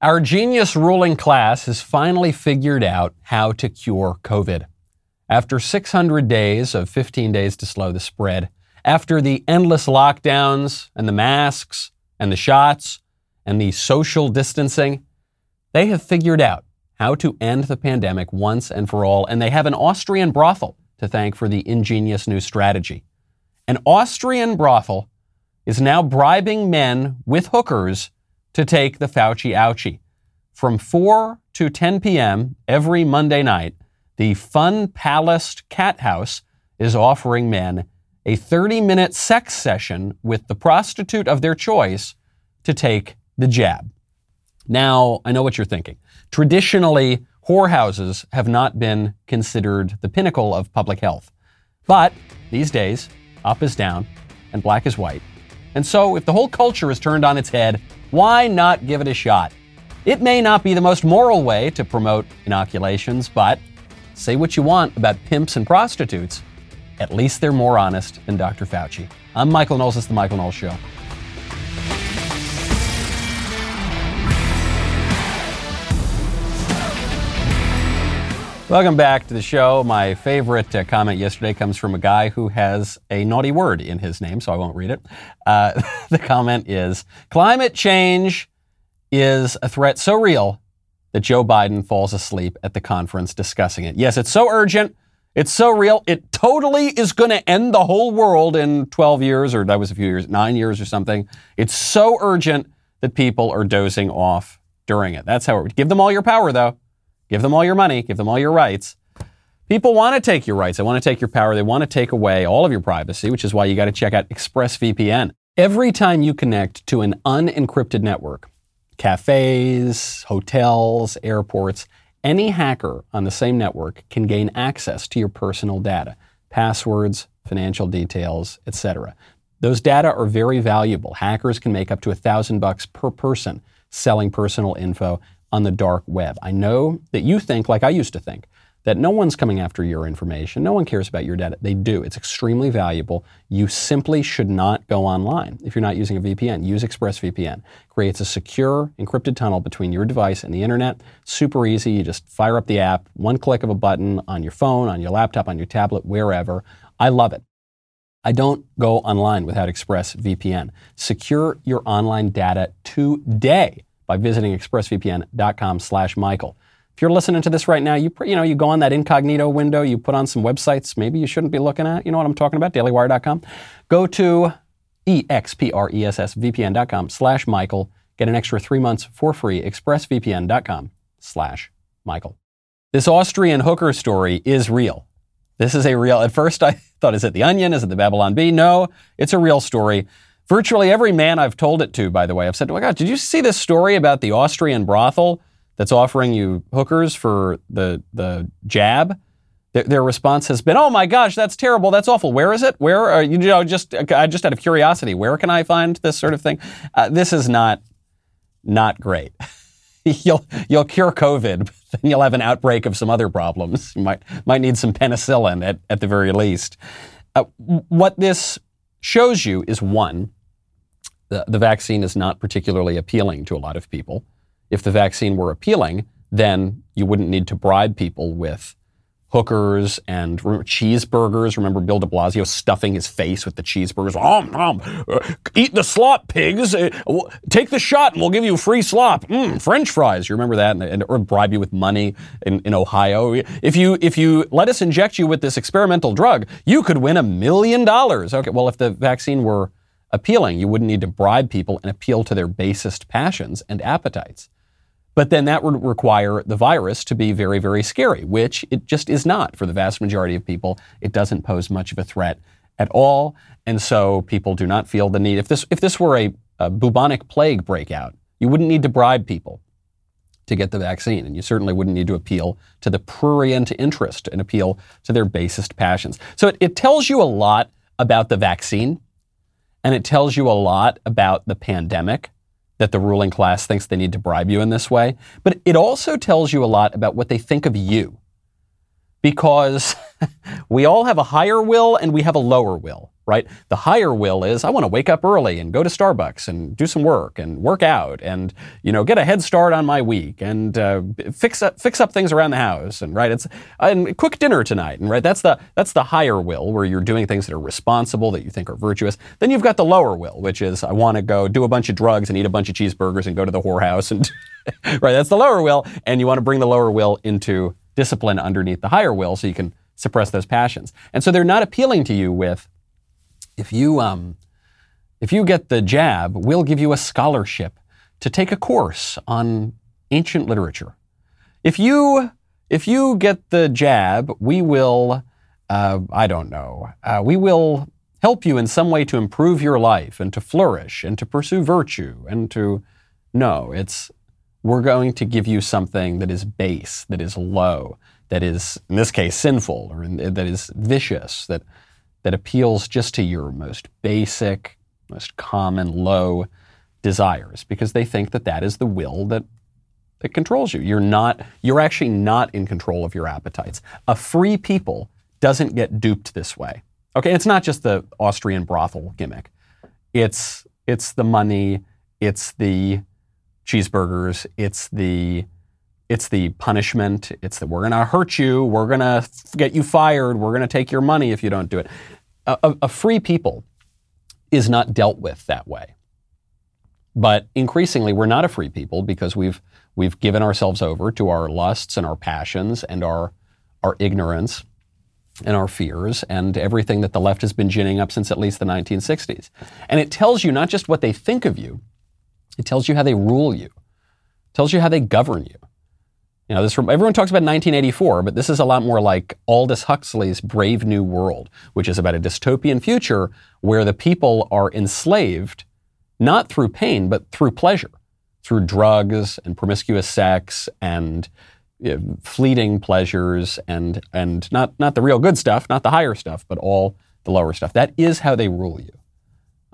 Our genius ruling class has finally figured out how to cure COVID. After 600 days of 15 days to slow the spread, after the endless lockdowns and the masks and the shots and the social distancing, they have figured out how to end the pandemic once and for all, and they have an Austrian brothel to thank for the ingenious new strategy. An Austrian brothel is now bribing men with hookers to take the Fauci ouchie. From 4 to 10 p.m. every Monday night, the Fun Palace Cat House is offering men a 30-minute sex session with the prostitute of their choice to take the jab. Now, I know what you're thinking. Traditionally, whorehouses have not been considered the pinnacle of public health. But these days, up is down and black is white. And so if the whole culture is turned on its head, why not give it a shot? It may not be the most moral way to promote inoculations, but say what you want about pimps and prostitutes, at least they're more honest than Dr. Fauci. I'm Michael Knowles. It's The Michael Knowles Show. Welcome back to the show. My favorite comment yesterday comes from a guy who has a naughty word in his name, so I won't read it. The comment is, climate change is a threat so real that Joe Biden falls asleep at the conference discussing it. Yes, it's so urgent. It's so real. It totally is going to end the whole world in 12 years, or that was a few years, 9 years or something. It's so urgent that people are dozing off during it. That's how it would. Give them all your power, though. Give them all your money. Give them all your rights. People want to take your rights. They want to take your power. They want to take away all of your privacy, which is why you got to check out ExpressVPN. Every time you connect to an unencrypted network, cafes, hotels, airports, any hacker on the same network can gain access to your personal data, passwords, financial details, etc. Those data are very valuable. Hackers can make up to $1,000 per person selling personal info on the dark web. I know that you think, like I used to think, that no one's coming after your information. No one cares about your data. They do. It's extremely valuable. You simply should not go online if you're not using a VPN. Use ExpressVPN. Creates a secure, encrypted tunnel between your device and the internet. Super easy. You just fire up the app, one click of a button on your phone, on your laptop, on your tablet, wherever. I love it. I don't go online without ExpressVPN. Secure your online data today by visiting expressvpn.com/Michael. If you're listening to this right now, you go on that incognito window, you put on some websites maybe you shouldn't be looking at. You know what I'm talking about, dailywire.com. Go to expressvpn.com/Michael. Get an extra 3 months for free, expressvpn.com/Michael. This Austrian hooker story is real. This is a real, at first I thought, is it The Onion? Is it the Babylon Bee? No, it's a real story. Virtually every man I've told it to, by the way, I've said, oh my God, did you see this story about the Austrian brothel that's offering you hookers for the jab? Their response has been, oh my gosh, that's terrible. That's awful. Where is it? Where are you? Just out of curiosity, where can I find this sort of thing? This is not great. You'll cure COVID, but then you'll have an outbreak of some other problems. You might need some penicillin at the very least. What this shows you is, one, the vaccine is not particularly appealing to a lot of people. If the vaccine were appealing, then you wouldn't need to bribe people with hookers and cheeseburgers. Remember Bill de Blasio stuffing his face with the cheeseburgers? Eat the slop, pigs. Take the shot and we'll give you free slop. French fries. You remember that? Or bribe you with money in Ohio. If you let us inject you with this experimental drug, you could win $1 million. Okay, well, if the vaccine were appealing, you wouldn't need to bribe people and appeal to their basest passions and appetites. But then that would require the virus to be very, very scary, which it just is not. For the vast majority of people, it doesn't pose much of a threat at all. And so people do not feel the need. If this were a bubonic plague breakout, you wouldn't need to bribe people to get the vaccine. And you certainly wouldn't need to appeal to the prurient interest and appeal to their basest passions. So it tells you a lot about the vaccine. And it tells you a lot about the pandemic, that the ruling class thinks they need to bribe you in this way. But it also tells you a lot about what they think of you, because we all have a higher will and we have a lower will, right? The higher will is, I want to wake up early and go to Starbucks and do some work and work out and, you know, get a head start on my week and fix up things around the house and, right, it's and cook dinner tonight and, right, that's the higher will where you're doing things that are responsible, that you think are virtuous. Then you've got the lower will, which is I want to go do a bunch of drugs and eat a bunch of cheeseburgers and go to the whorehouse and, right, that's the lower will, and you want to bring the lower will into discipline underneath the higher will so you can suppress those passions. And so they're not appealing to you with, if you get the jab, we'll give you a scholarship to take a course on ancient literature. If you get the jab, we will, we will help you in some way to improve your life and to flourish and to pursue virtue and to, no, it's, we're going to give you something that is base, that is low, that is, in this case, sinful, or that is vicious, that appeals just to your most basic, most common, low desires, because they think that that is the will that controls you. You're actually not in control of your appetites. A free people doesn't get duped this way. Okay, it's not just the Austrian brothel gimmick. It's the money, it's the cheeseburgers, it's the punishment, it's that we're going to hurt you, we're going to get you fired, we're going to take your money if you don't do it. A free people is not dealt with that way. But increasingly, we're not a free people because we've given ourselves over to our lusts and our passions and our ignorance and our fears and everything that the left has been ginning up since at least the 1960s. And it tells you not just what they think of you, it tells you how they rule you, it tells you how they govern you. You know, everyone talks about 1984, but this is a lot more like Aldous Huxley's Brave New World, which is about a dystopian future where the people are enslaved, not through pain, but through pleasure, through drugs and promiscuous sex and fleeting pleasures and not the real good stuff, not the higher stuff, but all the lower stuff. That is how they rule you.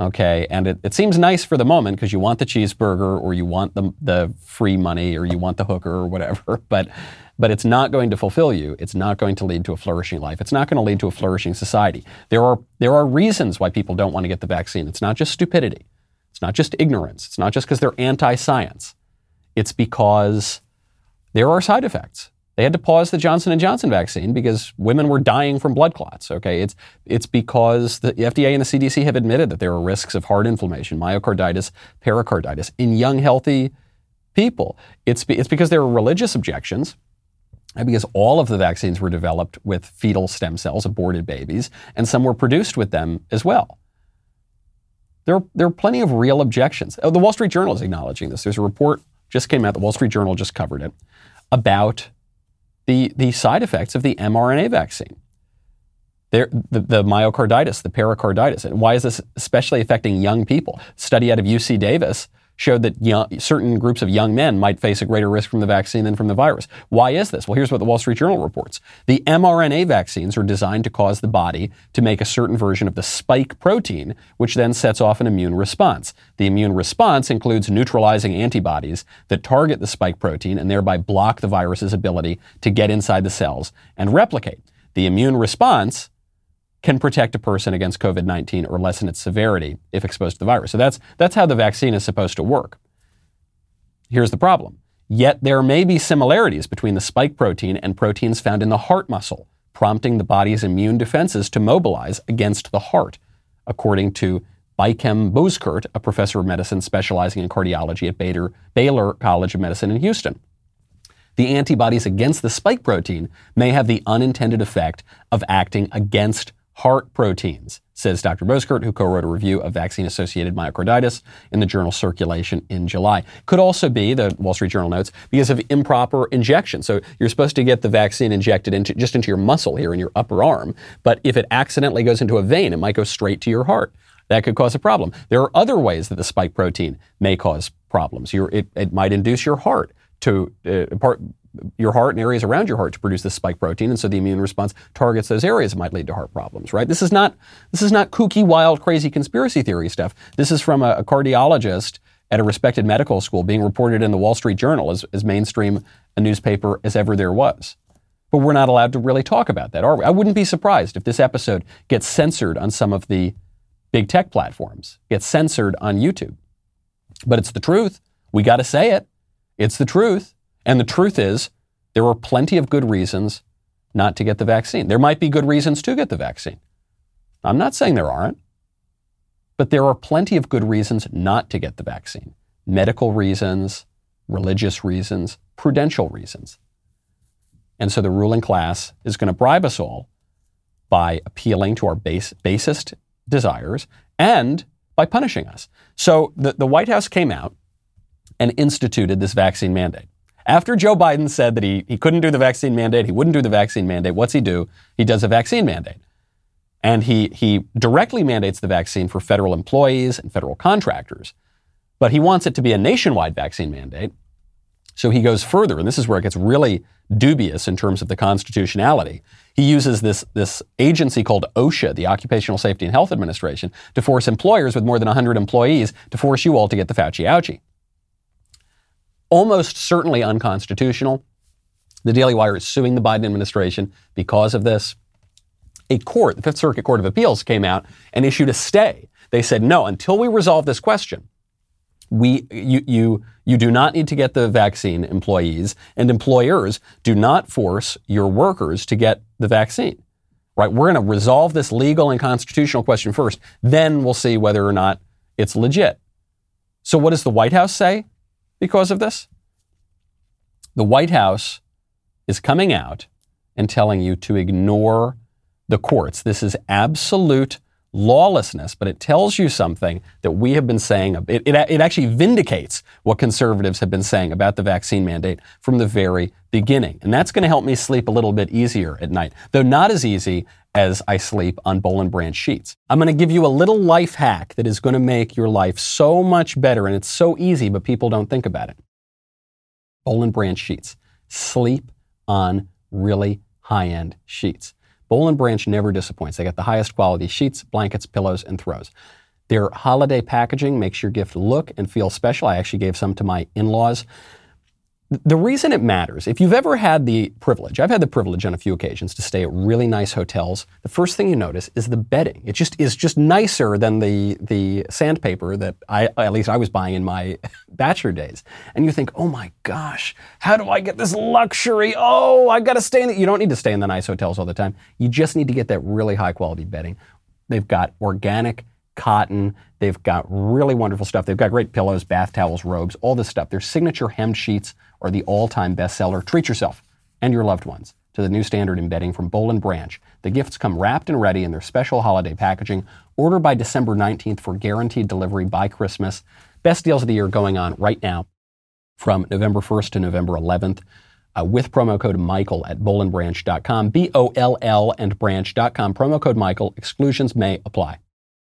Okay, and it seems nice for the moment because you want the cheeseburger or you want the free money or you want the hooker or whatever, but it's not going to fulfill you. It's not going to lead to a flourishing life. It's not going to lead to a flourishing society. There are reasons why people don't want to get the vaccine. It's not just stupidity. It's not just ignorance. It's not just because they're anti-science. It's because there are side effects. They had to pause the Johnson & Johnson vaccine because women were dying from blood clots, okay? It's because the FDA and the CDC have admitted that there are risks of heart inflammation, myocarditis, pericarditis in young, healthy people. It's because there are religious objections and because all of the vaccines were developed with fetal stem cells, aborted babies, and some were produced with them as well. There are plenty of real objections. Oh, the Wall Street Journal is acknowledging this. There's a report just came out, the Wall Street Journal just covered it, about the side effects of the mRNA vaccine. The myocarditis, the pericarditis. And why is this especially affecting young people? A study out of UC Davis showed that certain groups of young men might face a greater risk from the vaccine than from the virus. Why is this? Well, here's what the Wall Street Journal reports. The mRNA vaccines are designed to cause the body to make a certain version of the spike protein, which then sets off an immune response. The immune response includes neutralizing antibodies that target the spike protein and thereby block the virus's ability to get inside the cells and replicate. The immune response can protect a person against COVID-19 or lessen its severity if exposed to the virus. So that's how the vaccine is supposed to work. Here's the problem. Yet there may be similarities between the spike protein and proteins found in the heart muscle, prompting the body's immune defenses to mobilize against the heart, according to Bichem Bozkurt, a professor of medicine specializing in cardiology at Baylor College of Medicine in Houston. The antibodies against the spike protein may have the unintended effect of acting against heart proteins, says Dr. Bozkurt, who co-wrote a review of vaccine-associated myocarditis in the journal Circulation in July. Could also be, the Wall Street Journal notes, because of improper injection. So you're supposed to get the vaccine injected into your muscle here in your upper arm, but if it accidentally goes into a vein, it might go straight to your heart. That could cause a problem. There are other ways that the spike protein may cause problems. It might induce your heart to your heart and areas around your heart to produce this spike protein, and so the immune response targets those areas that might lead to heart problems, right? This is not kooky, wild, crazy conspiracy theory stuff. This is from a cardiologist at a respected medical school being reported in the Wall Street Journal, as mainstream a newspaper as ever there was. But we're not allowed to really talk about that, are we? I wouldn't be surprised if this episode gets censored on some of the big tech platforms. It's censored on YouTube. But it's the truth. We got to say it. It's the truth. And the truth is there were plenty of good reasons not to get the vaccine. There might be good reasons to get the vaccine. I'm not saying there aren't, but there are plenty of good reasons not to get the vaccine. Medical reasons, religious reasons, prudential reasons. And so the ruling class is going to bribe us all by appealing to our basest desires and by punishing us. So the White House came out and instituted this vaccine mandate. After Joe Biden said that he couldn't do the vaccine mandate, he wouldn't do the vaccine mandate, what's he do? He does a vaccine mandate. And he directly mandates the vaccine for federal employees and federal contractors. But he wants it to be a nationwide vaccine mandate. So he goes further, and this is where it gets really dubious in terms of the constitutionality. He uses this agency called OSHA, the Occupational Safety and Health Administration, to force employers with more than 100 employees to force you all to get the Fauci ouchie. Almost certainly unconstitutional. The Daily Wire is suing the Biden administration because of this. A court, the Fifth Circuit Court of Appeals, came out and issued a stay. They said, no, until we resolve this question, you do not need to get the vaccine, employees, and employers do not force your workers to get the vaccine, right? We're going to resolve this legal and constitutional question first. Then we'll see whether or not it's legit. So what does the White House say because of this? The White House is coming out and telling you to ignore the courts. This is absolute lawlessness, but it tells you something that we have been saying. It actually vindicates what conservatives have been saying about the vaccine mandate from the very beginning. And that's going to help me sleep a little bit easier at night, though not as easy as I sleep on Boll and Branch sheets. I'm going to give you a little life hack that is going to make your life so much better. And it's so easy, but people don't think about it. Boll and Branch sheets. Sleep on really high-end sheets. Boll and Branch never disappoints. They got the highest quality sheets, blankets, pillows, and throws. Their holiday packaging makes your gift look and feel special. I actually gave some to my in-laws. The reason it matters, if you've ever had the privilege, I've had the privilege on a few occasions to stay at really nice hotels. The first thing you notice is the bedding. It just is just nicer than the sandpaper that I was buying in my bachelor days. And you think, oh my gosh, how do I get this luxury? Oh, I got to stay in the... You don't need to stay in the nice hotels all the time. You just need to get that really high quality bedding. They've got organic cotton. They've got really wonderful stuff. They've got great pillows, bath towels, robes, all this stuff. Their signature hemmed sheets are the all-time bestseller. Treat yourself and your loved ones to the new standard in bedding from Boll & Branch. The gifts come wrapped and ready in their special holiday packaging. Order by December 19th for guaranteed delivery by Christmas. Best deals of the year going on right now from November 1st to November 11th with promo code Michael at bollandbranch.com, B-O-L-L and branch.com. Promo code Michael. Exclusions may apply.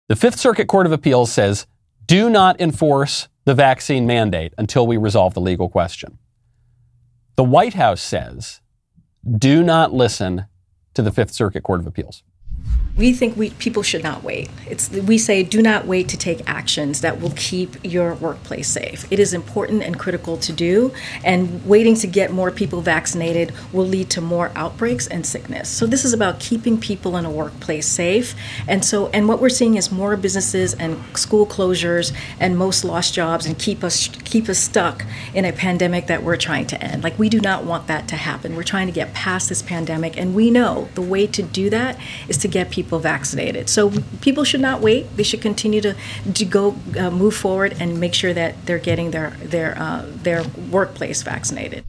The Fifth Circuit Court of Appeals says, do not enforce the vaccine mandate until we resolve the legal question. The White House says, do not listen to the Fifth Circuit Court of Appeals. We think people should not wait. We say, do not wait to take actions that will keep your workplace safe. It is important and critical to do, and waiting to get more people vaccinated will lead to more outbreaks and sickness. So this is about keeping people in a workplace safe. And what we're seeing is more businesses and school closures and most lost jobs and keep us stuck in a pandemic that we're trying to end. Like, we do not want that to happen. We're trying to get past this pandemic, and we know the way to do that is to get people vaccinated. So people should not wait. They should continue to move forward and make sure that they're getting their workplace vaccinated.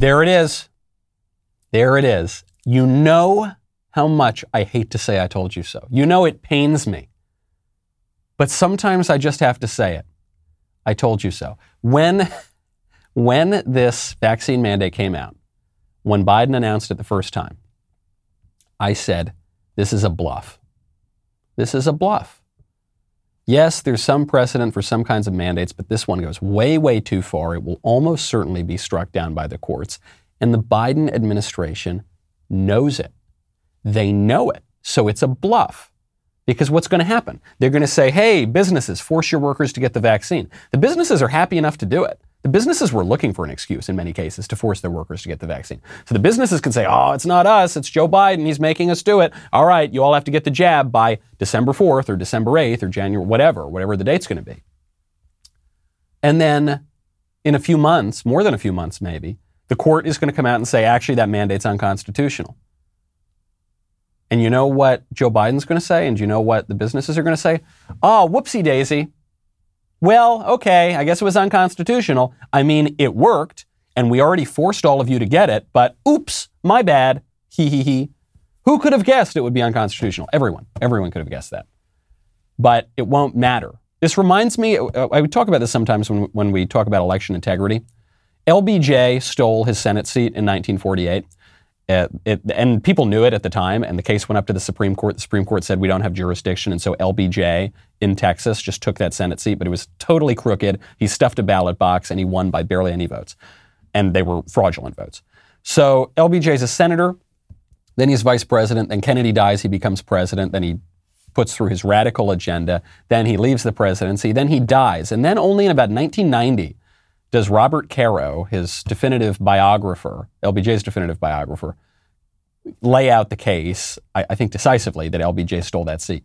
There it is. There it is. You know how much I hate to say I told you so. You know it pains me. But sometimes I just have to say it. I told you so. When this vaccine mandate came out, when Biden announced it the first time, I said, this is a bluff. This is a bluff. Yes, there's some precedent for some kinds of mandates, but this one goes way, way too far. It will almost certainly be struck down by the courts. And the Biden administration knows it. They know it. So it's a bluff. Because what's going to happen? They're going to say, hey, businesses, force your workers to get the vaccine. The businesses are happy enough to do it. The businesses were looking for an excuse in many cases to force their workers to get the vaccine. So the businesses can say, oh, it's not us, it's Joe Biden, he's making us do it. All right, you all have to get the jab by December 4th or December 8th or January, whatever the date's going to be. And then in a few months, more than a few months maybe, the court is going to come out and say, actually, that mandate's unconstitutional. And you know what Joe Biden's going to say? And you know what the businesses are going to say? Oh, whoopsie daisy. Well, okay, I guess it was unconstitutional. I mean, it worked, and we already forced all of you to get it, but oops, my bad, hee. Who could have guessed it would be unconstitutional? Everyone could have guessed that. But it won't matter. This reminds me, I would talk about this sometimes when we talk about election integrity. LBJ stole his Senate seat in 1948, and people knew it at the time, and the case went up to the Supreme Court. The Supreme Court said we don't have jurisdiction, and so LBJ in Texas just took that Senate seat, but it was totally crooked. He stuffed a ballot box, and he won by barely any votes, and they were fraudulent votes. So LBJ's a senator, then he's vice president, then Kennedy dies, he becomes president, then he puts through his radical agenda, then he leaves the presidency, then he dies, and then only in about 1990 does Robert Caro, his definitive biographer, LBJ's definitive biographer, lay out the case, I think decisively, that LBJ stole that seat.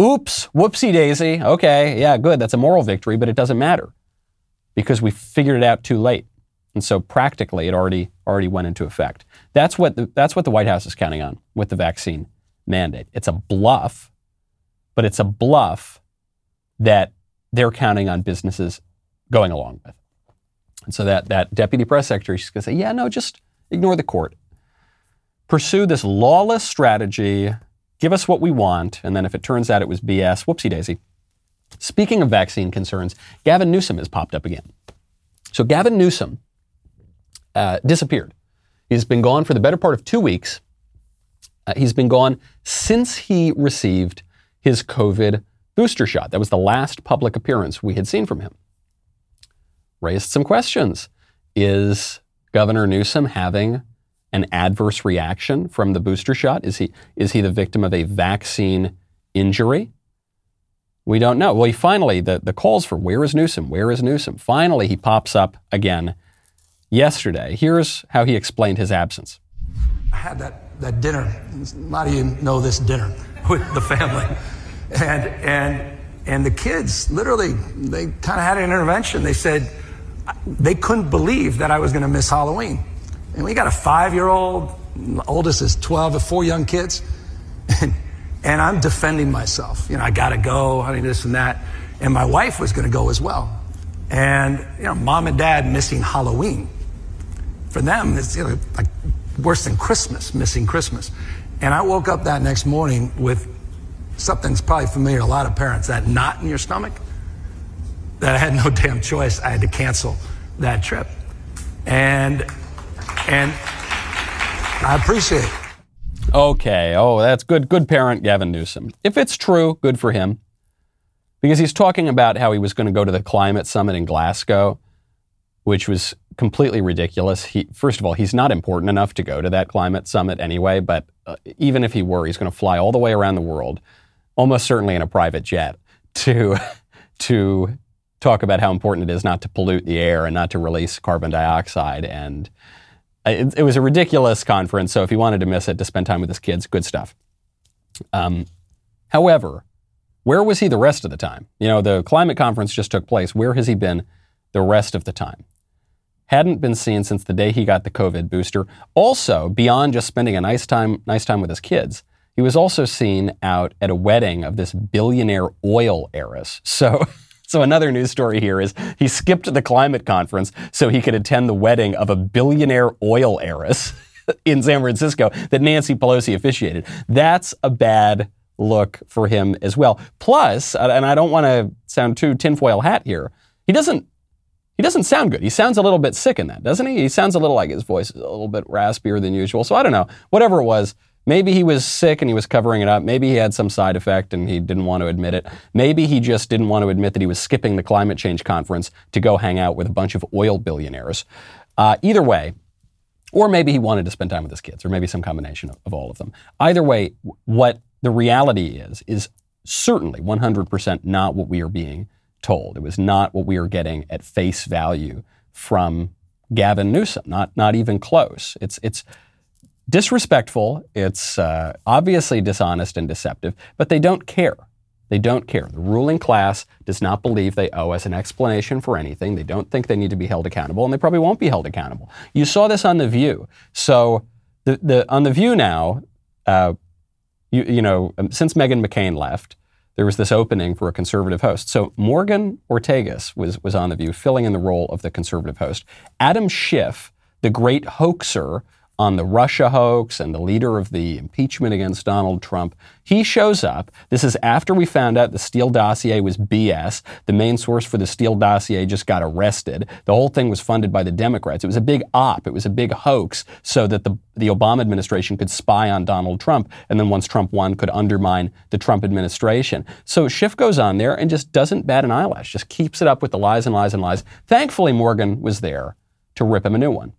Oops, whoopsie daisy. Okay, yeah, good. That's a moral victory, but it doesn't matter because we figured it out too late. And so practically it already went into effect. That's what the White House is counting on with the vaccine mandate. It's a bluff, but it's a bluff that they're counting on businesses going along with. And so that deputy press secretary, she's going to say, yeah, no, just ignore the court. Pursue this lawless strategy. Give us what we want. And then if it turns out it was BS, whoopsie daisy. Speaking of vaccine concerns, Gavin Newsom has popped up again. So Gavin Newsom disappeared. He's been gone for the better part of 2 weeks. He's been gone since he received his COVID booster shot. That was the last public appearance we had seen from him. Raised some questions. Is Governor Newsom having an adverse reaction from the booster shot? Is he the victim of a vaccine injury? We don't know. Well, he finally, the calls for where is Newsom? Finally, he pops up again yesterday. Here's how he explained his absence. I had that dinner. A lot of you know this dinner with the family. And the kids, literally, they kind of had an intervention. They said, they couldn't believe that I was going to miss Halloween. And we got a 5-year-old, oldest is 12, 4 young kids. And I'm defending myself. You know, I got to go, I mean, this and that. And my wife was going to go as well. And, you know, mom and dad missing Halloween. For them, it's, you know, like worse than Christmas, missing Christmas. And I woke up that next morning with something's probably familiar to a lot of parents, that knot in your stomach. That I had no damn choice. I had to cancel that trip. And I appreciate it. Okay. Oh, that's good. Good parent, Gavin Newsom. If it's true, good for him. Because he's talking about how he was going to go to the climate summit in Glasgow, which was completely ridiculous. First of all, he's not important enough to go to that climate summit anyway, but even if he were, he's going to fly all the way around the world, almost certainly in a private jet, to talk about how important it is not to pollute the air and not to release carbon dioxide. And it was a ridiculous conference. So if he wanted to miss it to spend time with his kids, good stuff. However, where was he the rest of the time? You know, the climate conference just took place. Where has he been the rest of the time? Hadn't been seen since the day he got the COVID booster. Also, beyond just spending a nice time with his kids, he was also seen out at a wedding of this billionaire oil heiress. So another news story here is he skipped the climate conference so he could attend the wedding of a billionaire oil heiress in San Francisco that Nancy Pelosi officiated. That's a bad look for him as well. Plus, and I don't want to sound too tinfoil hat here, he doesn't sound good. He sounds a little bit sick in that, doesn't he? He sounds a little like his voice is a little bit raspier than usual. So I don't know. Whatever it was, maybe he was sick and he was covering it up. Maybe he had some side effect and he didn't want to admit it. Maybe he just didn't want to admit that he was skipping the climate change conference to go hang out with a bunch of oil billionaires. Either way, or maybe he wanted to spend time with his kids, or maybe some combination of all of them. Either way, what the reality is certainly 100% not what we are being told. It was not what we were getting at face value from Gavin Newsom. Not even close. It's disrespectful. It's obviously dishonest and deceptive, but they don't care. They don't care. The ruling class does not believe they owe us an explanation for anything. They don't think they need to be held accountable, and they probably won't be held accountable. You saw this on The View. So on The View now, since Meghan McCain left, there was this opening for a conservative host. So Morgan Ortega was on The View, filling in the role of the conservative host. Adam Schiff, the great hoaxer on the Russia hoax and the leader of the impeachment against Donald Trump, he shows up. This is after we found out the Steele dossier was BS. The main source for the Steele dossier just got arrested. The whole thing was funded by the Democrats. It was a big op. It was a big hoax so that the Obama administration could spy on Donald Trump. And then once Trump won, could undermine the Trump administration. So Schiff goes on there and just doesn't bat an eyelash, just keeps it up with the lies and lies and lies. Thankfully, Morgan was there to rip him a new one.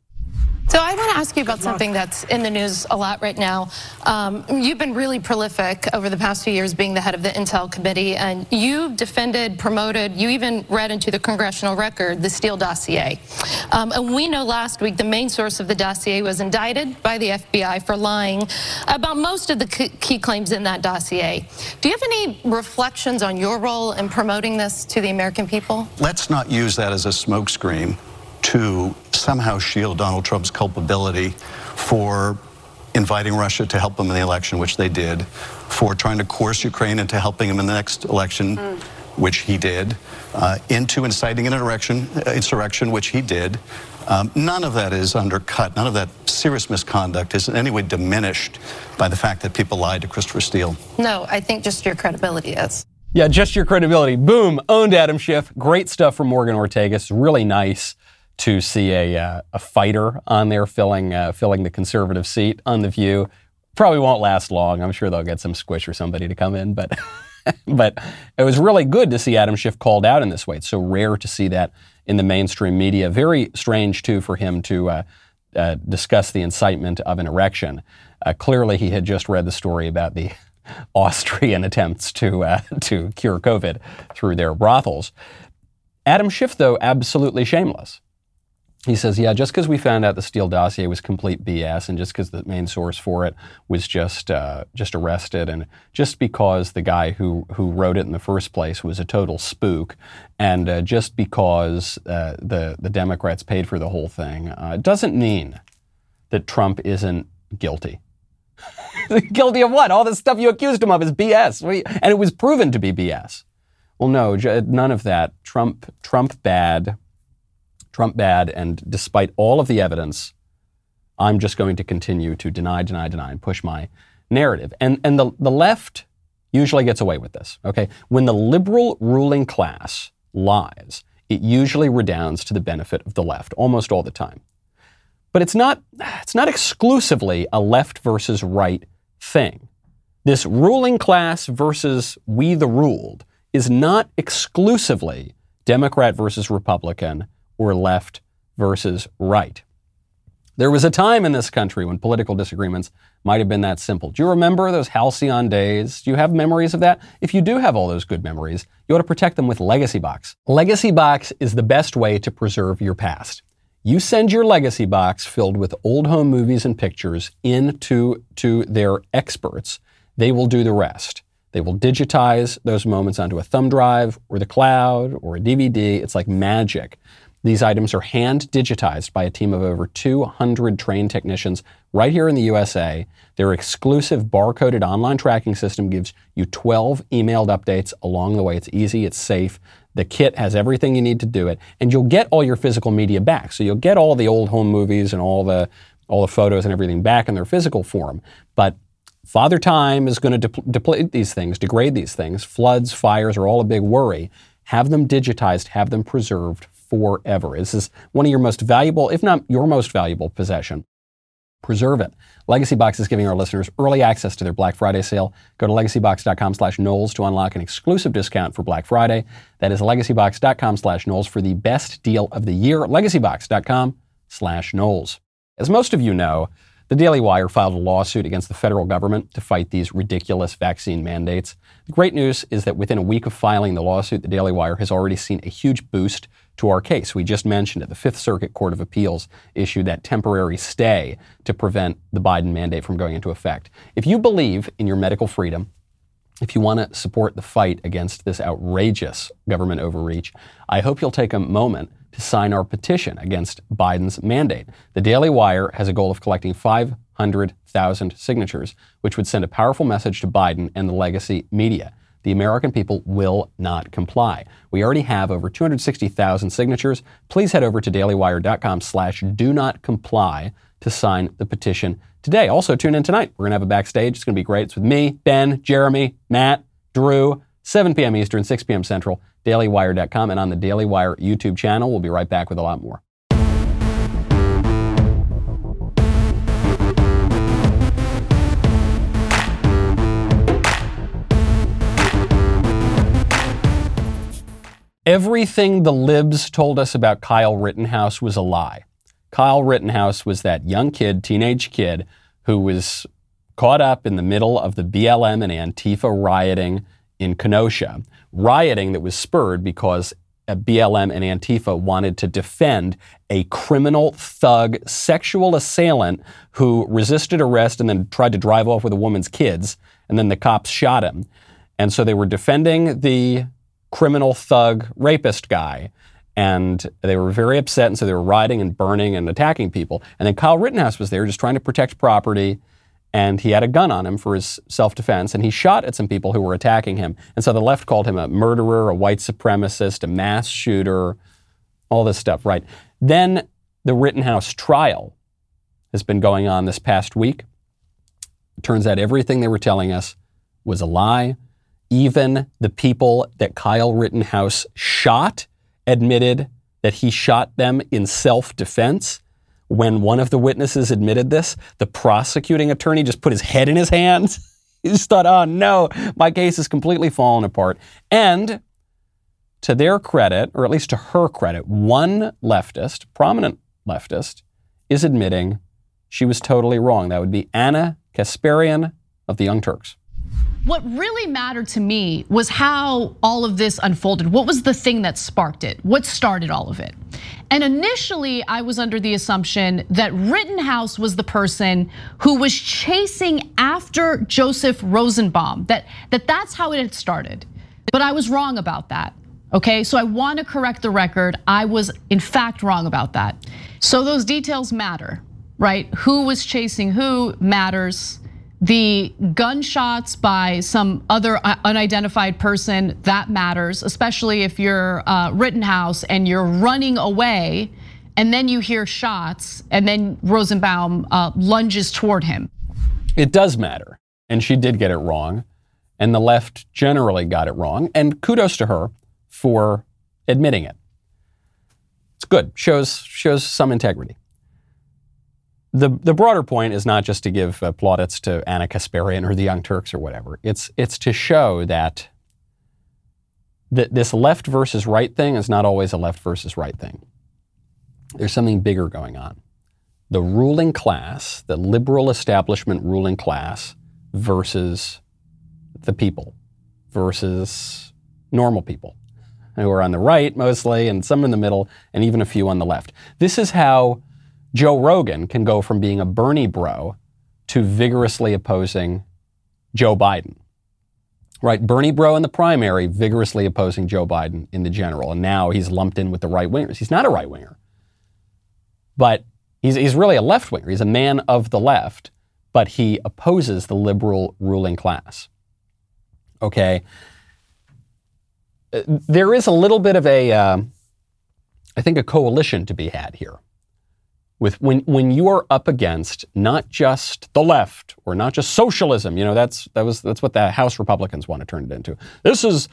So I want to ask you about something that's in the news a lot right now. You've been really prolific over the past few years being the head of the Intel Committee, and you've defended, promoted, you even read into the congressional record the Steele dossier. And we know last week the main source of the dossier was indicted by the FBI for lying about most of the key claims in that dossier. Do you have any reflections on your role in promoting this to the American people? Let's not use that as a smokescreen to somehow shield Donald Trump's culpability for inviting Russia to help him in the election, which they did, for trying to coerce Ukraine into helping him in the next election, which he did, into inciting an insurrection, which he did. None of that is undercut. None of that serious misconduct is in any way diminished by the fact that people lied to Christopher Steele. No, I think just your credibility is. Yeah, just your credibility. Boom, owned Adam Schiff. Great stuff from Morgan Ortega. It's really nice to see a fighter on there filling the conservative seat on The View. Probably won't last long. I'm sure they'll get some squish or somebody to come in, but but it was really good to see Adam Schiff called out in this way. It's so rare to see that in the mainstream media. Very strange, too, for him to discuss the incitement of an erection. Clearly, he had just read the story about the Austrian attempts to cure COVID through their brothels. Adam Schiff, though, absolutely shameless. He says, yeah, just because we found out the Steele dossier was complete BS and just because the main source for it was just arrested and just because the guy who wrote it in the first place was a total spook and just because the Democrats paid for the whole thing, doesn't mean that Trump isn't guilty. Guilty of what? All this stuff you accused him of is BS. And it was proven to be BS. Well, no, none of that. Trump bad, and despite all of the evidence, I'm just going to continue to deny, and push my narrative. And the left usually gets away with this, okay? When the liberal ruling class lies, it usually redounds to the benefit of the left almost all the time. But it's not exclusively a left versus right thing. This ruling class versus we the ruled is not exclusively Democrat versus Republican or left versus right. There was a time in this country when political disagreements might have been that simple. Do you remember those halcyon days? Do you have memories of that? If you do have all those good memories, you ought to protect them with Legacy Box. Legacy Box is the best way to preserve your past. You send your Legacy Box filled with old home movies and pictures to their experts. They will do the rest. They will digitize those moments onto a thumb drive or the cloud or a DVD. It's like magic. These items are hand digitized by a team of over 200 trained technicians right here in the USA. Their exclusive barcoded online tracking system gives you 12 emailed updates along the way. It's easy, it's safe. The kit has everything you need to do it, and you'll get all your physical media back. So you'll get all the old home movies and all the photos and everything back in their physical form. But Father Time is going to degrade these things. Floods, fires are all a big worry. Have them digitized, have them preserved forever. This is one of your most valuable, if not your most valuable possession. Preserve it. Legacy Box is giving our listeners early access to their Black Friday sale. Go to legacybox.com/Knowles to unlock an exclusive discount for Black Friday. That is legacybox.com/Knowles for the best deal of the year. Legacybox.com/Knowles. As most of you know, The Daily Wire filed a lawsuit against the federal government to fight these ridiculous vaccine mandates. The great news is that within a week of filing the lawsuit, the Daily Wire has already seen a huge boost to our case. We just mentioned it. The Fifth Circuit Court of Appeals issued that temporary stay to prevent the Biden mandate from going into effect. If you believe in your medical freedom, if you want to support the fight against this outrageous government overreach, I hope you'll take a moment to sign our petition against Biden's mandate. The Daily Wire has a goal of collecting 500,000 signatures, which would send a powerful message to Biden and the legacy media. The American people will not comply. We already have over 260,000 signatures. Please head over to dailywire.com/do-not-comply to sign the petition today. Also, tune in tonight. We're going to have a backstage. It's going to be great. It's with me, Ben, Jeremy, Matt, Drew, 7 p.m. Eastern, 6 p.m. Central, dailywire.com, and on the Daily Wire YouTube channel. We'll be right back with a lot more. Everything the libs told us about Kyle Rittenhouse was a lie. Kyle Rittenhouse was that young kid, teenage kid, who was caught up in the middle of the BLM and Antifa rioting in Kenosha. Rioting that was spurred because BLM and Antifa wanted to defend a criminal thug sexual assailant who resisted arrest and then tried to drive off with a woman's kids, and then the cops shot him. And so they were defending the criminal thug rapist guy. And they were very upset, and so they were rioting and burning and attacking people. And then Kyle Rittenhouse was there just trying to protect property, and he had a gun on him for his self-defense, and he shot at some people who were attacking him. And so the left called him a murderer, a white supremacist, a mass shooter, all this stuff, right? Then the Rittenhouse trial has been going on this past week. It turns out everything they were telling us was a lie. Even the people that Kyle Rittenhouse shot admitted that he shot them in self-defense. When one of the witnesses admitted this, the prosecuting attorney just put his head in his hands. He just thought, oh no, my case is completely fallen apart. And to their credit, or at least to her credit, one leftist, prominent leftist, is admitting she was totally wrong. That would be Anna Kasparian of the Young Turks. What really mattered to me was how all of this unfolded. What was the thing that sparked it? What started all of it? And initially, I was under the assumption that Rittenhouse was the person who was chasing after Joseph Rosenbaum, that's how it had started. But I was wrong about that, okay? So I want to correct the record. I was, in fact, wrong about that. So those details matter, right? Who was chasing who matters. The gunshots by some other unidentified person, that matters, especially if you're Rittenhouse and you're running away and then you hear shots and then Rosenbaum lunges toward him. It does matter, and she did get it wrong, and the left generally got it wrong, and kudos to her for admitting it. It's good, shows some integrity. The broader point is not just to give plaudits to Anna Kasparian or the Young Turks or whatever. It's to show that this left versus right thing is not always a left versus right thing. There's something bigger going on. The ruling class, the liberal establishment ruling class versus the people, versus normal people who are on the right mostly, and some in the middle, and even a few on the left. This is how Joe Rogan can go from being a Bernie bro to vigorously opposing Joe Biden, right? Bernie bro in the primary, vigorously opposing Joe Biden in the general. And now he's lumped in with the right wingers. He's not a right winger, but he's really a left winger. He's a man of the left, but he opposes the liberal ruling class. Okay. There is a little bit of a coalition to be had here. With when you are up against not just the left or not just socialism, you know, that's what the House Republicans want to turn it into. This is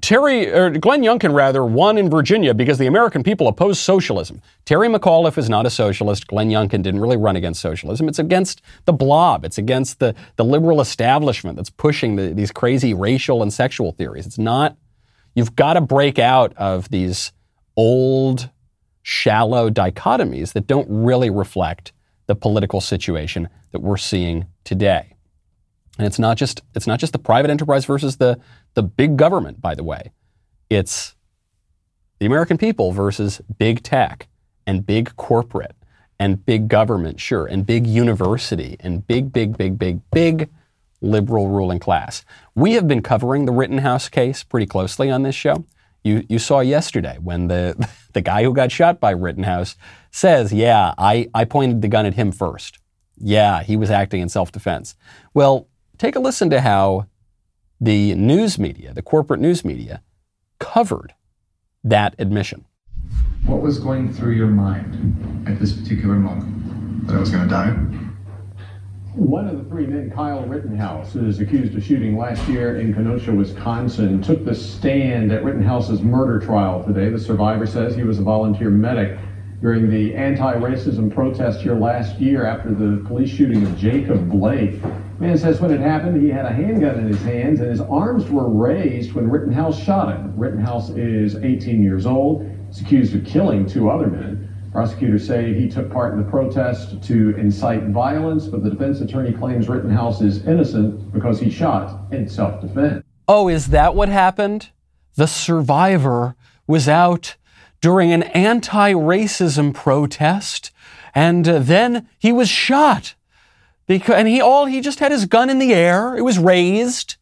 Glenn Youngkin won in Virginia because the American people oppose socialism. Terry McAuliffe is not a socialist. Glenn Youngkin didn't really run against socialism. It's against the blob. It's against the liberal establishment that's pushing these crazy racial and sexual theories. It's not, you've got to break out of these old, shallow dichotomies that don't really reflect the political situation that we're seeing today. And it's not just the private enterprise versus the big government, by the way. It's the American people versus big tech and big corporate and big government, sure, and big university and big liberal ruling class. We have been covering the Rittenhouse case pretty closely on this show. You saw yesterday when the guy who got shot by Rittenhouse says, yeah, I pointed the gun at him first. Yeah, he was acting in self-defense. Well, take a listen to how the news media, the corporate news media, covered that admission. What was going through your mind at this particular moment? That I was going to die? One of the three men, Kyle Rittenhouse, is accused of shooting last year in Kenosha, Wisconsin, took the stand at Rittenhouse's murder trial today. The survivor says he was a volunteer medic during the anti-racism protest here last year after the police shooting of Jacob Blake. The man says when it happened, he had a handgun in his hands and his arms were raised when Rittenhouse shot him. Rittenhouse is 18 years old. He's accused of killing two other men. Prosecutors say he took part in the protest to incite violence, but the defense attorney claims Rittenhouse is innocent because he shot in self-defense. Oh, is that what happened? The survivor was out during an anti-racism protest, and then he was shot. He just had his gun in the air. It was raised,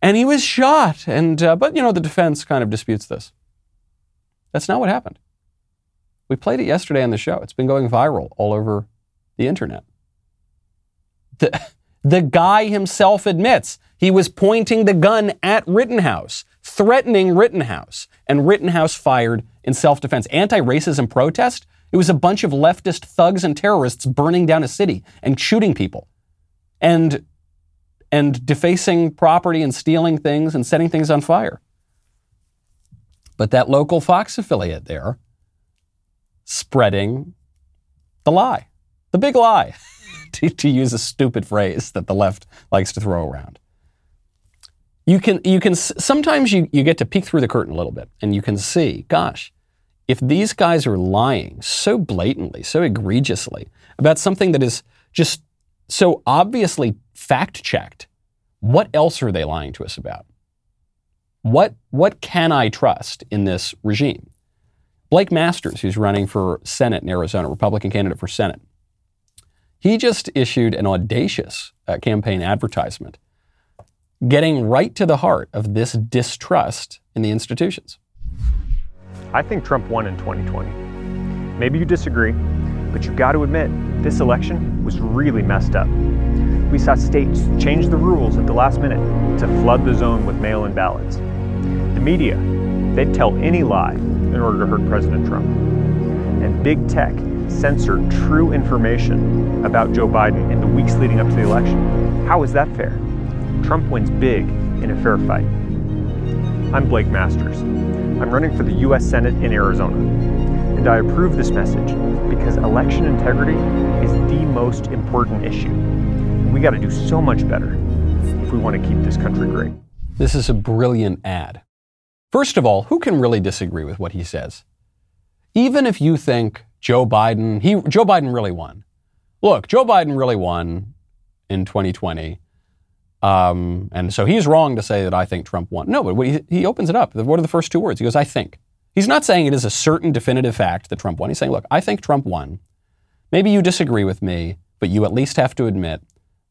and he was shot. And but, you know, the defense kind of disputes this. That's not what happened. We played it yesterday on the show. It's been going viral all over the internet. The guy himself admits he was pointing the gun at Rittenhouse, threatening Rittenhouse, and Rittenhouse fired in self-defense. Anti-racism protest? It was a bunch of leftist thugs and terrorists burning down a city and shooting people and defacing property and stealing things and setting things on fire. But that local Fox affiliate there spreading the lie, the big lie, to use a stupid phrase that the left likes to throw around. Sometimes you get to peek through the curtain a little bit and you can see, gosh, if these guys are lying so blatantly, so egregiously about something that is just so obviously fact-checked, what else are they lying to us about? What can I trust in this regime? Blake Masters, who's running for Senate in Arizona, Republican candidate for Senate, he just issued an audacious campaign advertisement getting right to the heart of this distrust in the institutions. I think Trump won in 2020. Maybe you disagree, but you've got to admit this election was really messed up. We saw states change the rules at the last minute to flood the zone with mail-in ballots. The media, they'd tell any lie in order to hurt President Trump. And big tech censored true information about Joe Biden in the weeks leading up to the election. How is that fair? Trump wins big in a fair fight. I'm Blake Masters. I'm running for the U.S. Senate in Arizona. And I approve this message because election integrity is the most important issue. We got to do so much better if we want to keep this country great. This is a brilliant ad. First of all, who can really disagree with what he says? Even if you think Joe Biden really won. Look, Joe Biden really won in 2020. And so he's wrong to say that I think Trump won. No, but he opens it up. What are the first two words? He goes, I think. He's not saying it is a certain definitive fact that Trump won. He's saying, look, I think Trump won. Maybe you disagree with me, but you at least have to admit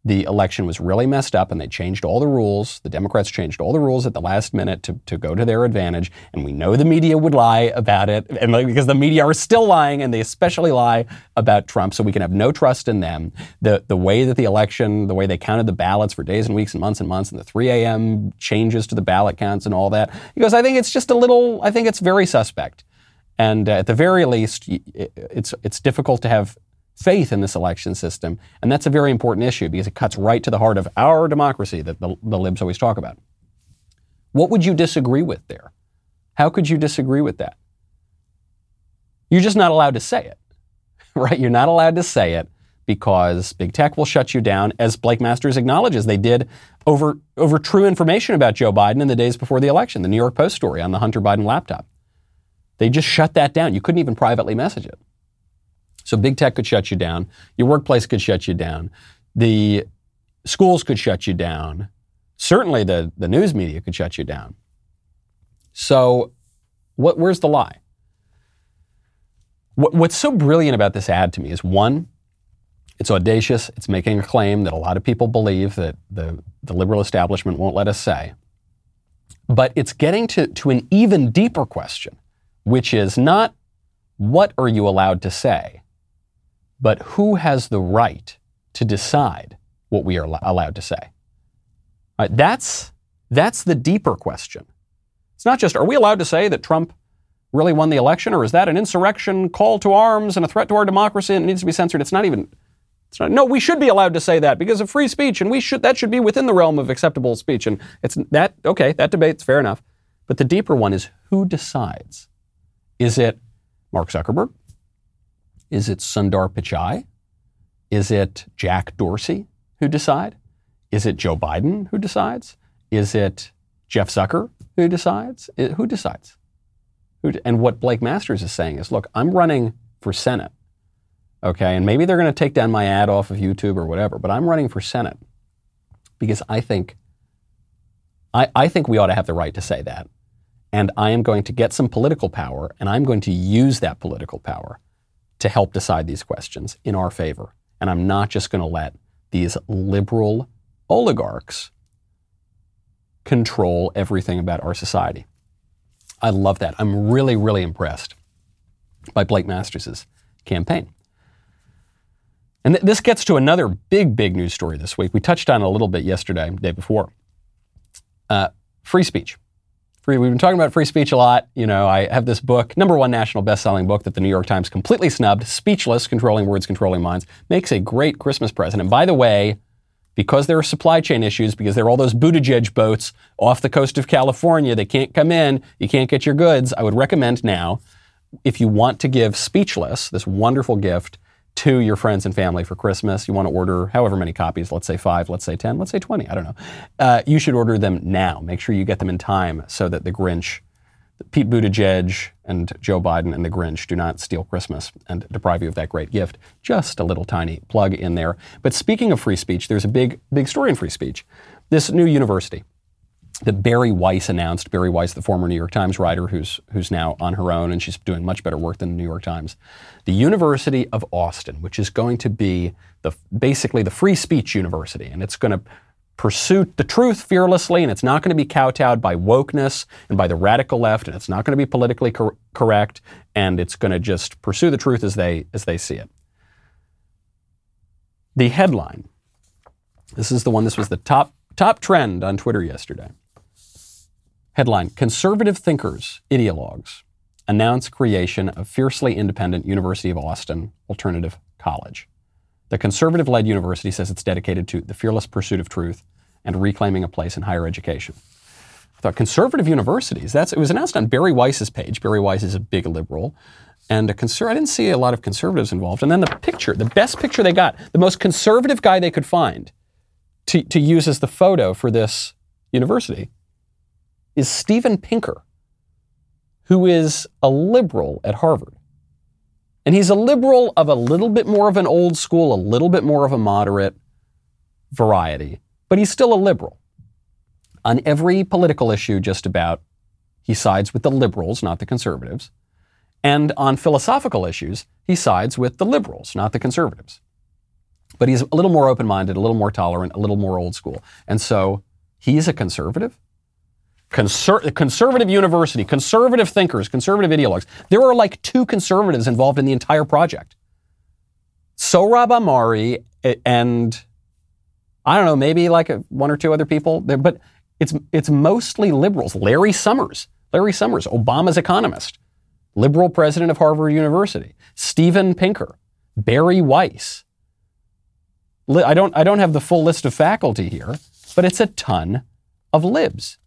the election was really messed up and they changed all the rules. The Democrats changed all the rules at the last minute to go to their advantage. And we know the media would lie about it and because the media are still lying and they especially lie about Trump. So we can have no trust in them. The way that the election, the way they counted the ballots for days and weeks and months and the 3 a.m. changes to the ballot counts and all that. He goes, I think it's very suspect. And at the very least, it's difficult to have faith in this election system. And that's a very important issue because it cuts right to the heart of our democracy that the libs always talk about. What would you disagree with there? How could you disagree with that? You're just not allowed to say it, right? You're not allowed to say it because big tech will shut you down, as Blake Masters acknowledges they did over true information about Joe Biden in the days before the election, the New York Post story on the Hunter Biden laptop. They just shut that down. You couldn't even privately message it. So big tech could shut you down. Your workplace could shut you down. The schools could shut you down. Certainly the news media could shut you down. So where's the lie? What's so brilliant about this ad to me is, one, it's audacious. It's making a claim that a lot of people believe that the liberal establishment won't let us say. But it's getting to an even deeper question, which is not what are you allowed to say, but who has the right to decide what we are allowed to say. Right, that's the deeper question. It's not just, are we allowed to say that Trump really won the election, or is that an insurrection, call to arms, and a threat to our democracy and it needs to be censored? No, we should be allowed to say that because of free speech, and that should be within the realm of acceptable speech. And it's that, okay, that debate's fair enough. But the deeper one is, who decides? Is it Mark Zuckerberg? Is it Sundar Pichai? Is it Jack Dorsey who decide? Is it Joe Biden who decides? Is it Jeff Zucker who decides? Who decides? And what Blake Masters is saying is, look, I'm running for Senate, okay? And maybe they're going to take down my ad off of YouTube or whatever, but I'm running for Senate because I think we ought to have the right to say that. And I am going to get some political power, and I'm going to use that political power to help decide these questions in our favor. And I'm not just going to let these liberal oligarchs control everything about our society. I love that. I'm really, really impressed by Blake Masters' campaign. And this gets to another big, big news story this week. We touched on it a little bit yesterday, the day before. Free speech. We've been talking about free speech a lot. You know, I have this book, number one national best-selling book that the New York Times completely snubbed, Speechless, Controlling Words, Controlling Minds. Makes a great Christmas present. And by the way, because there are supply chain issues, because there are all those Buttigieg boats off the coast of California that can't come in, you can't get your goods, I would recommend now, if you want to give Speechless, this wonderful gift, to your friends and family for Christmas, you want to order however many copies, let's say 5, let's say 10, let's say 20, I don't know. You should order them now. Make sure you get them in time so that the Grinch, Pete Buttigieg and Joe Biden and the Grinch do not steal Christmas and deprive you of that great gift. Just a little tiny plug in there. But speaking of free speech, there's a big, big story in free speech. This new university that Barry Weiss announced, Barry Weiss, the former New York Times writer who's now on her own, and she's doing much better work than the New York Times. The University of Austin, which is going to be basically the free speech university, and it's going to pursue the truth fearlessly, and it's not going to be kowtowed by wokeness and by the radical left, and it's not going to be politically correct, and it's going to just pursue the truth as they see it. The headline, this was the top trend on Twitter yesterday. Headline, conservative thinkers, ideologues, announce creation of fiercely independent University of Austin Alternative College. The conservative-led university says it's dedicated to the fearless pursuit of truth and reclaiming a place in higher education. I thought, conservative universities, it was announced on Barry Weiss's page. Barry Weiss is a big liberal. And I didn't see a lot of conservatives involved. And then the best picture they got, the most conservative guy they could find to use as the photo for this university, is Steven Pinker, who is a liberal at Harvard. And he's a liberal of a little bit more of an old school, a little bit more of a moderate variety, but he's still a liberal. On every political issue, just about, he sides with the liberals, not the conservatives. And on philosophical issues, he sides with the liberals, not the conservatives. But he's a little more open-minded, a little more tolerant, a little more old school. And so he's a conservative. Conservative university, conservative thinkers, conservative ideologues. There are like 2 conservatives involved in the entire project. Sohrab Amari and, I don't know, maybe like 1 or 2 other people. But it's mostly liberals. Larry Summers, Obama's economist, liberal president of Harvard University. Steven Pinker, Barry Weiss. I don't have the full list of faculty here, but it's a ton of libs.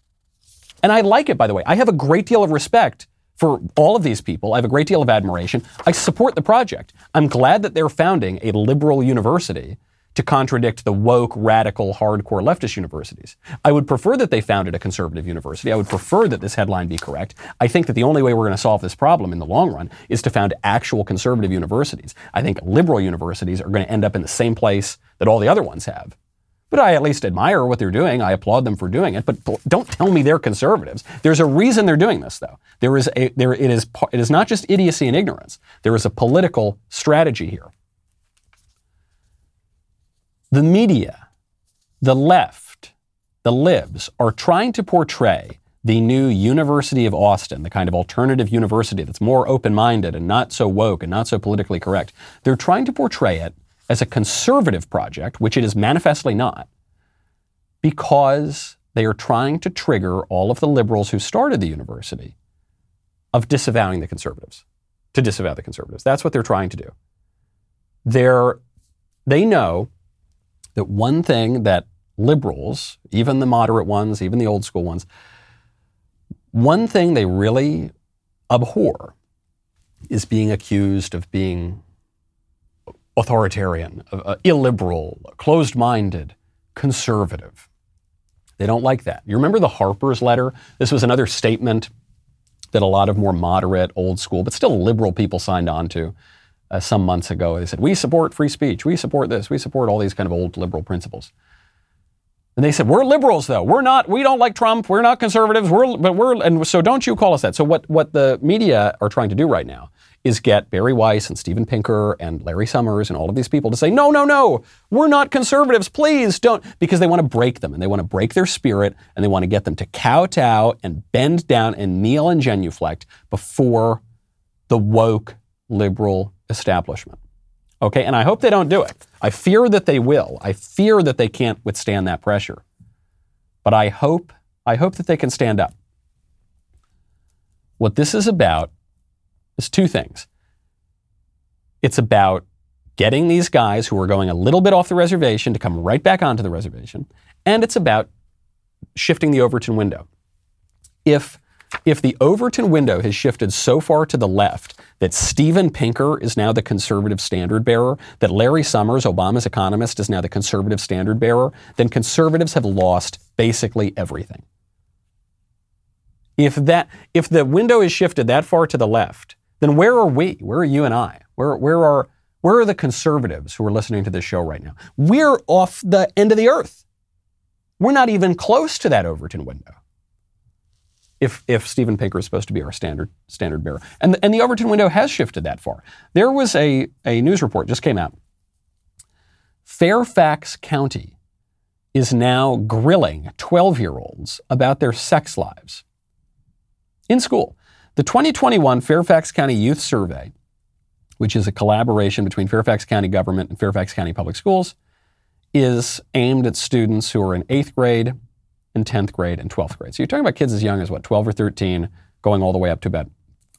And I like it, by the way. I have a great deal of respect for all of these people. I have a great deal of admiration. I support the project. I'm glad that they're founding a liberal university to contradict the woke, radical, hardcore leftist universities. I would prefer that they founded a conservative university. I would prefer that this headline be correct. I think that the only way we're going to solve this problem in the long run is to found actual conservative universities. I think liberal universities are going to end up in the same place that all the other ones have. But I at least admire what they're doing. I applaud them for doing it. But don't tell me they're conservatives. There's a reason they're doing this, though. It is not just idiocy and ignorance. There is a political strategy here. The media, the left, the libs are trying to portray the new University of Austin, the kind of alternative university that's more open-minded and not so woke and not so politically correct. They're trying to portray it as a conservative project, which it is manifestly not, because they are trying to trigger all of the liberals who started the university of disavowing the conservatives, to disavow the conservatives. That's what they're trying to do. They know that one thing that liberals, even the moderate ones, even the old school ones, one thing they really abhor is being accused of being authoritarian, illiberal, closed-minded, conservative. They don't like that. You remember the Harper's letter? This was another statement that a lot of more moderate, old school, but still liberal people signed on to some months ago. They said, we support free speech. We support this. We support all these kind of old liberal principles. And they said, we're liberals, though. We don't like Trump. We're not conservatives. And so don't you call us that. So what the media are trying to do right now is get Barry Weiss and Steven Pinker and Larry Summers and all of these people to say, no, we're not conservatives, please don't, because they want to break them and they want to break their spirit and they want to get them to kowtow and bend down and kneel and genuflect before the woke liberal establishment. Okay, and I hope they don't do it. I fear that they will. I fear that they can't withstand that pressure. But I hope that they can stand up. What this is about is two things. It's about getting these guys who are going a little bit off the reservation to come right back onto the reservation, and it's about shifting the Overton window. If the Overton window has shifted so far to the left that Steven Pinker is now the conservative standard bearer, that Larry Summers, Obama's economist, is now the conservative standard bearer, then conservatives have lost basically everything. If the window is shifted that far to the left, then where are we? Where are you and I? Where are the conservatives who are listening to this show right now? We're off the end of the earth. We're not even close to that Overton window. If Steven Pinker is supposed to be our standard bearer. And the Overton window has shifted that far. There was a news report just came out. Fairfax County is now grilling 12-year-olds about their sex lives in school. The 2021 Fairfax County Youth Survey, which is a collaboration between Fairfax County government and Fairfax County Public Schools, is aimed at students who are in 8th grade and 10th grade and 12th grade. So you're talking about kids as young as, 12 or 13, going all the way up to about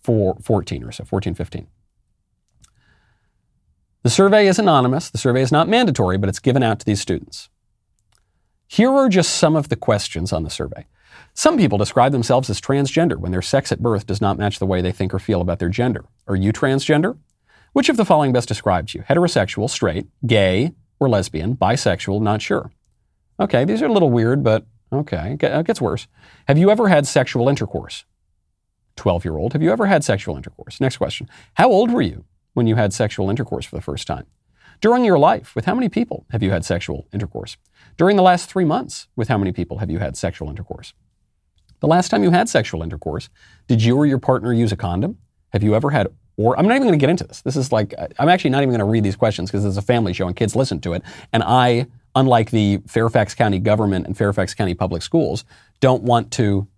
14 or so, 14, 15. The survey is anonymous. The survey is not mandatory, but it's given out to these students. Here are just some of the questions on the survey. Some people describe themselves as transgender when their sex at birth does not match the way they think or feel about their gender. Are you transgender? Which of the following best describes you? Heterosexual, straight, gay, or lesbian, bisexual, not sure. Okay, these are a little weird, but okay, it gets worse. Have you ever had sexual intercourse? 12-year-old, have you ever had sexual intercourse? Next question. How old were you when you had sexual intercourse for the first time? During your life, with how many people have you had sexual intercourse? During the last 3 months, with how many people have you had sexual intercourse? The last time you had sexual intercourse, did you or your partner use a condom? Have you ever had, or I'm not even going to get into this. This is like, I'm actually not even going to read these questions because it's a family show and kids listen to it. And I, unlike the Fairfax County government and Fairfax County public schools, don't want to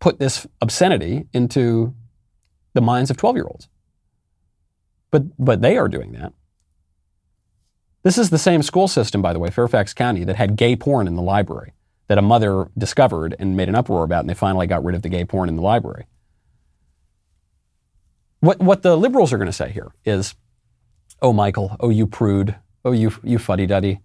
put this obscenity into the minds of 12-year-olds. But they are doing that. This is the same school system, by the way, Fairfax County, that had gay porn in the library that a mother discovered and made an uproar about, and they finally got rid of the gay porn in the library. What the liberals are going to say here is, oh, Michael, oh, you prude, oh, you fuddy-duddy.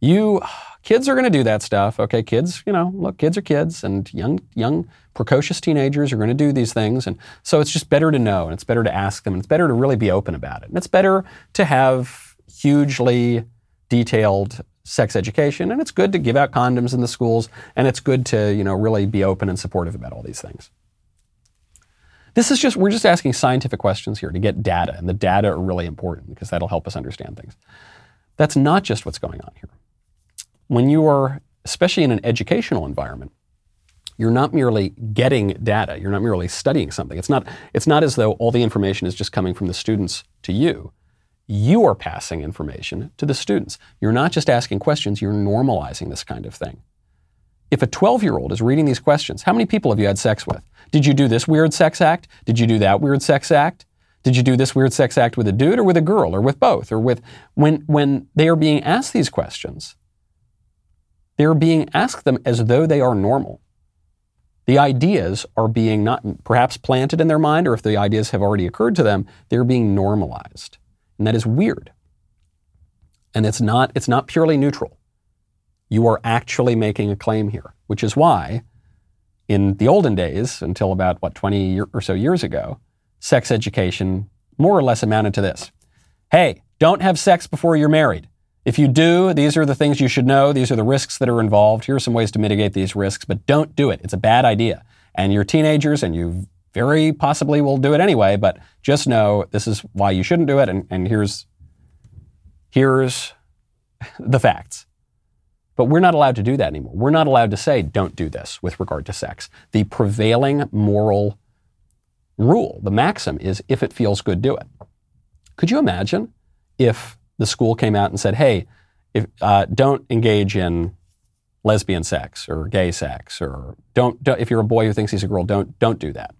Kids are going to do that stuff, okay? Kids, look, kids are kids, and young, precocious teenagers are going to do these things, and so it's just better to know, and it's better to ask them, and it's better to really be open about it, and it's better to have hugely detailed sex education, and it's good to give out condoms in the schools, and it's good to, you know, really be open and supportive about all these things. This is just, we're just asking scientific questions here to get data, and the data are really important because that'll help us understand things. That's not just what's going on here. When you are, especially in an educational environment, you're not merely getting data. You're not merely studying something. It's not as though all the information is just coming from the students to you. You are passing information to the students. You're not just asking questions, you're normalizing this kind of thing. If a 12-year-old is reading these questions, how many people have you had sex with? Did you do this weird sex act? Did you do that weird sex act? Did you do this weird sex act with a dude or with a girl or with both? Or with when they are being asked these questions, they're being asked them as though they are normal. The ideas are being not perhaps planted in their mind, or if the ideas have already occurred to them, they're being normalized. And that is weird. And it's not purely neutral. You are actually making a claim here, which is why in the olden days, until about, 20 or so years ago, sex education more or less amounted to this. Hey, don't have sex before you're married. If you do, these are the things you should know. These are the risks that are involved. Here are some ways to mitigate these risks, but don't do it. It's a bad idea. And you're teenagers and you very possibly will do it anyway, but just know this is why you shouldn't do it, and here's the facts. But we're not allowed to do that anymore. We're not allowed to say, don't do this with regard to sex. The prevailing moral rule, the maxim, is if it feels good, do it. Could you imagine if the school came out and said, hey, don't engage in lesbian sex or gay sex, or don't if you're a boy who thinks he's a girl, don't do that.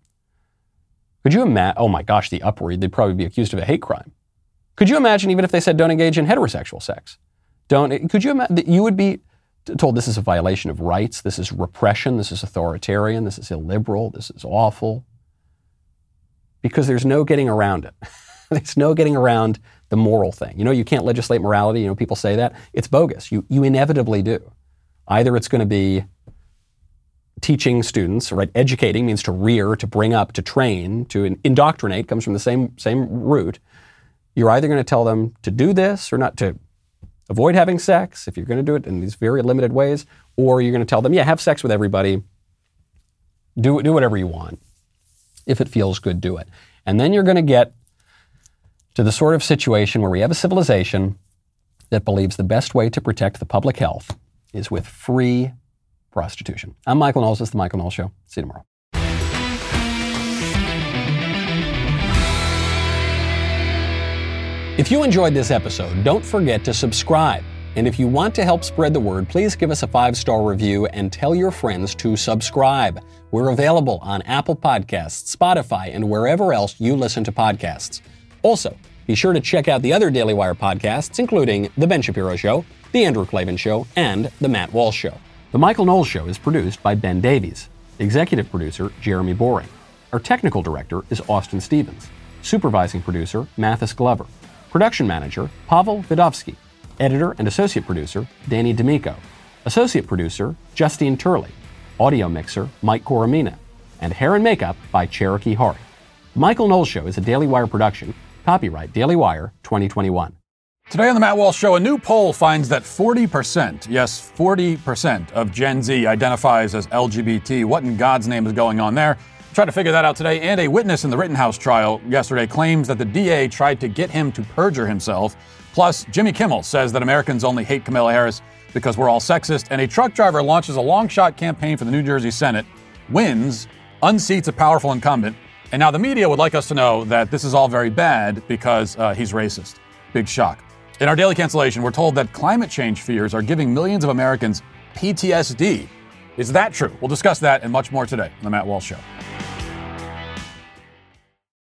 Could you imagine? Oh my gosh, the uproar. They'd probably be accused of a hate crime. Could you imagine even if they said don't engage in heterosexual sex? Could you imagine that you would be told this is a violation of rights, this is repression, this is authoritarian, this is illiberal, this is awful? Because there's no getting around it. There's no getting around the moral thing. You know, you can't legislate morality. You know, people say that. It's bogus. You inevitably do. Either it's going to be teaching students, right? Educating means to rear, to bring up, to train, to indoctrinate, comes from the same root. You're either going to tell them to do this or not, to avoid having sex, if you're going to do it in these very limited ways, or you're going to tell them, yeah, have sex with everybody, do whatever you want. If it feels good, do it. And then you're going to get to the sort of situation where we have a civilization that believes the best way to protect the public health is with free prostitution. I'm Michael Knowles. This is The Michael Knowles Show. See you tomorrow. If you enjoyed this episode, don't forget to subscribe. And if you want to help spread the word, please give us a 5-star review and tell your friends to subscribe. We're available on Apple Podcasts, Spotify, and wherever else you listen to podcasts. Also, be sure to check out the other Daily Wire podcasts, including The Ben Shapiro Show, The Andrew Klavan Show, and The Matt Walsh Show. The Michael Knowles Show is produced by Ben Davies. Executive producer, Jeremy Boring. Our technical director is Austin Stevens. Supervising producer, Mathis Glover. Production manager, Pavel Vidovsky. Editor and associate producer, Danny D'Amico. Associate producer, Justine Turley. Audio mixer, Mike Coromina. And hair and makeup by Cherokee Hart. The Michael Knowles Show is a Daily Wire production. Copyright Daily Wire 2021. Today on The Matt Walsh Show, a new poll finds that 40%, yes, 40% of Gen Z identifies as LGBT. What in God's name is going on there? Try to figure that out today. And a witness in the Rittenhouse trial yesterday claims that the DA tried to get him to perjure himself. Plus, Jimmy Kimmel says that Americans only hate Kamala Harris because we're all sexist. And a truck driver launches a long-shot campaign for the New Jersey Senate, wins, unseats a powerful incumbent. And now the media would like us to know that this is all very bad because he's racist. Big shock. In our daily cancellation, we're told that climate change fears are giving millions of Americans PTSD. Is that true? We'll discuss that and much more today on The Matt Walsh Show.